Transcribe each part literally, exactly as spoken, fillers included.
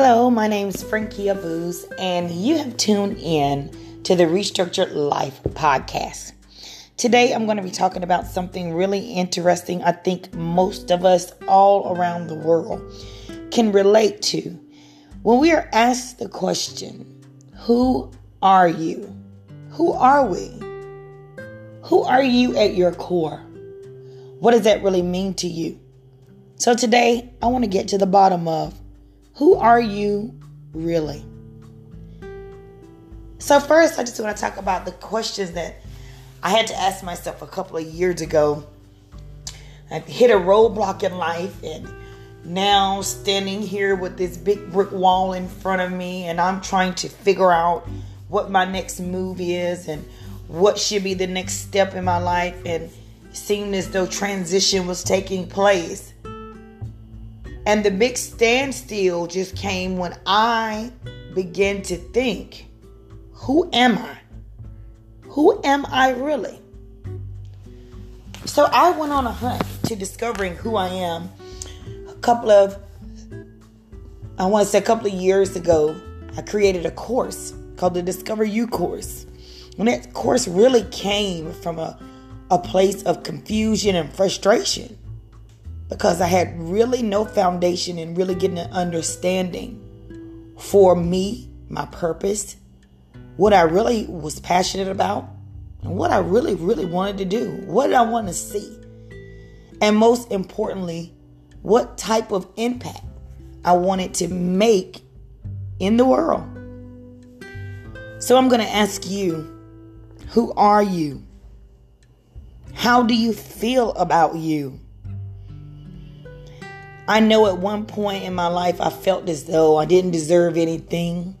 Hello, my name is Frankie Abuz, and you have tuned in to the Restructured Life podcast. Today, I'm going to be talking about something really interesting I think most of us all around the world can relate to. When we are asked the question, who are you? Who are we? Who are you at your core? What does that really mean to you? So today, I want to get to the bottom of who are you really? So first, I just want to talk about the questions that I had to ask myself a couple of years ago. I hit a roadblock in life and now standing here with this big brick wall in front of me, and I'm trying to figure out what my next move is and what should be the next step in my life, and it seemed as though transition was taking place. And the big standstill just came when I began to think, who am I? Who am I really? So I went on a hunt to discovering who I am. A couple of, I want to say a couple of years ago, I created a course called the Discover You Course. And that course really came from a, a place of confusion and frustration, because I had really no foundation in really getting an understanding for me, my purpose, what I really was passionate about, and what I really, really wanted to do. What did I want to see? And most importantly, what type of impact I wanted to make in the world. So I'm going to ask you, who are you? How do you feel about you? I know at one point in my life, I felt as though I didn't deserve anything.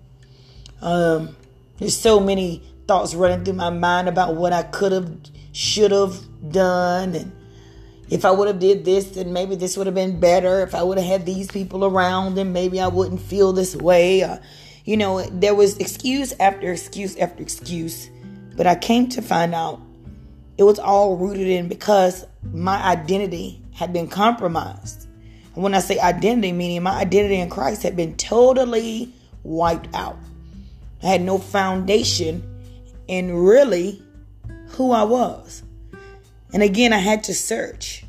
Um, there's so many thoughts running through my mind about what I could have, should have done. And if I would have did this, then maybe this would have been better. If I would have had these people around, then maybe I wouldn't feel this way. Uh, you know, there was excuse after excuse after excuse. But I came to find out it was all rooted in because my identity had been compromised. When I say identity, meaning my identity in Christ had been totally wiped out. I had no foundation in really who I was. And again, I had to search.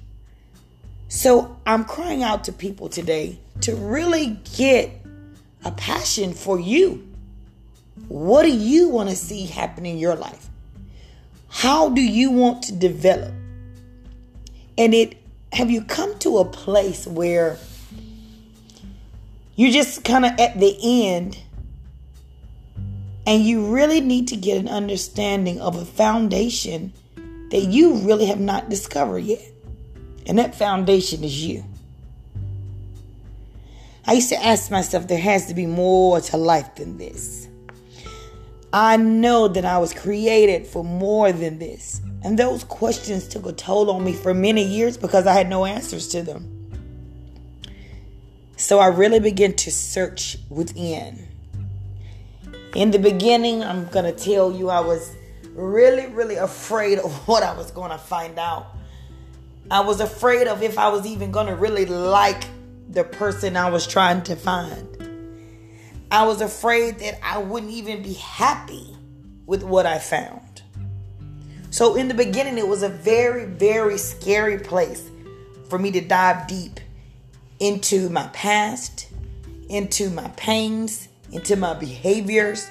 So I'm crying out to people today to really get a passion for you. What do you want to see happen in your life? How do you want to develop? And it Have you come to a place where you're just kind of at the end and you really need to get an understanding of a foundation that you really have not discovered yet? And that foundation is you. I used to ask myself, there has to be more to life than this. I know that I was created for more than this. And those questions took a toll on me for many years because I had no answers to them. So I really began to search within. In the beginning, I'm going to tell you, I was really, really afraid of what I was going to find out. I was afraid of if I was even going to really like the person I was trying to find. I was afraid that I wouldn't even be happy with what I found. So in the beginning, it was a very, very scary place for me to dive deep into my past, into my pains, into my behaviors,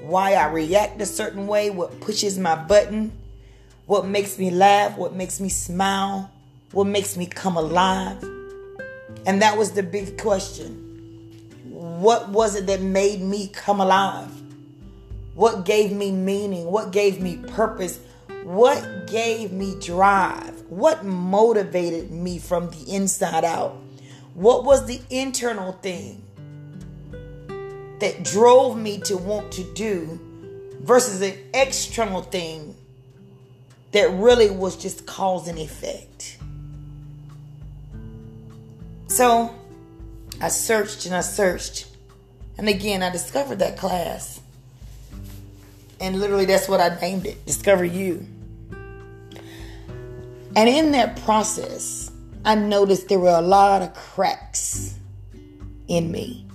why I react a certain way, what pushes my button, what makes me laugh, what makes me smile, what makes me come alive. And that was the big question. What was it that made me come alive? What gave me meaning? What gave me purpose? What gave me drive? What motivated me from the inside out? What was the internal thing that drove me to want to do versus an external thing that really was just cause and effect? So I searched and I searched. And again, I discovered that class. And literally, that's what I named it, Discover You. And in that process, I noticed there were a lot of cracks in me.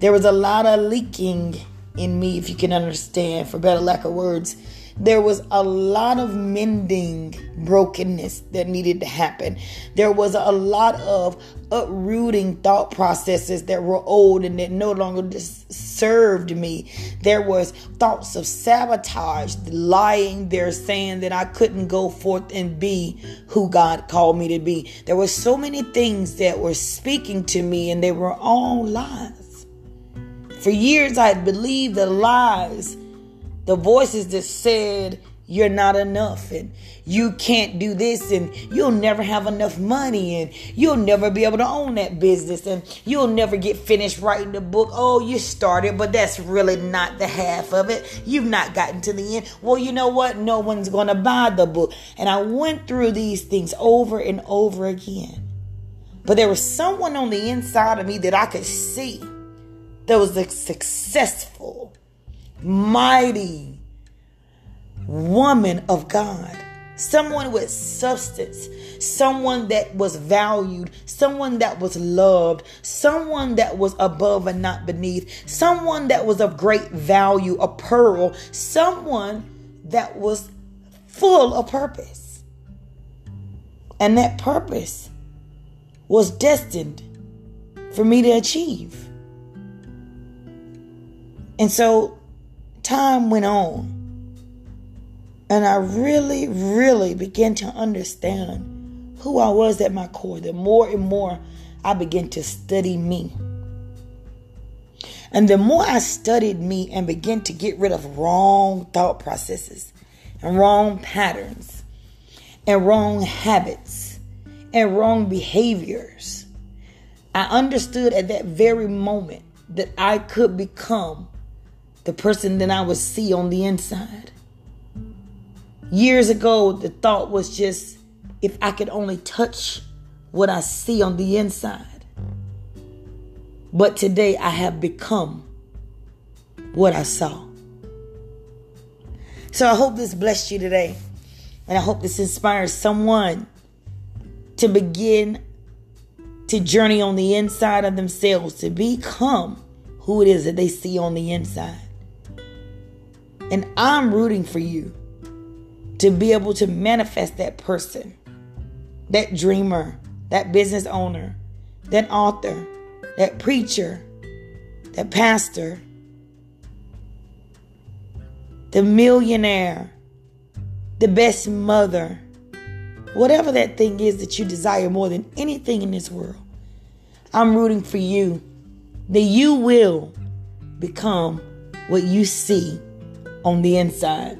There was a lot of leaking in me, if you can understand, for better lack of words. There was a lot of mending brokenness that needed to happen. There was a lot of uprooting thought processes that were old and that no longer served me. There was thoughts of sabotage, lying there, saying that I couldn't go forth and be who God called me to be. There were so many things that were speaking to me, and they were all lies. For years, I had believed the lies. The voices that said, you're not enough, and you can't do this, and you'll never have enough money, and you'll never be able to own that business, and you'll never get finished writing the book. Oh, you started, but that's really not the half of it. You've not gotten to the end. Well, you know what? No one's going to buy the book. And I went through these things over and over again. But there was someone on the inside of me that I could see that was a successful, mighty woman of God, someone with substance, someone that was valued, someone that was loved, someone that was above and not beneath, someone that was of great value, a pearl, someone that was full of purpose. And that purpose was destined for me to achieve. And so time went on, and I really, really began to understand who I was at my core. The more and more I began to study me. And the more I studied me and began to get rid of wrong thought processes and wrong patterns and wrong habits and wrong behaviors, I understood at that very moment that I could become the person that I would see on the inside. Years ago, the thought was just, if I could only touch what I see on the inside. But today I have become what I saw. So I hope this blessed you today. And I hope this inspires someone to begin to journey on the inside of themselves, to become who it is that they see on the inside. And I'm rooting for you to be able to manifest that person, that dreamer, that business owner, that author, that preacher, that pastor, the millionaire, the best mother, whatever that thing is that you desire more than anything in this world. I'm rooting for you, that you will become what you see on the inside.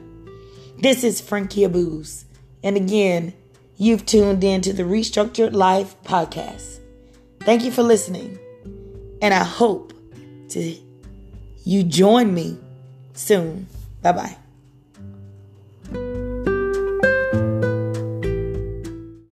This is Frankie Abuz. And again, you've tuned in to the Restructured Life podcast. Thank you for listening. And I hope to you join me soon. Bye-bye.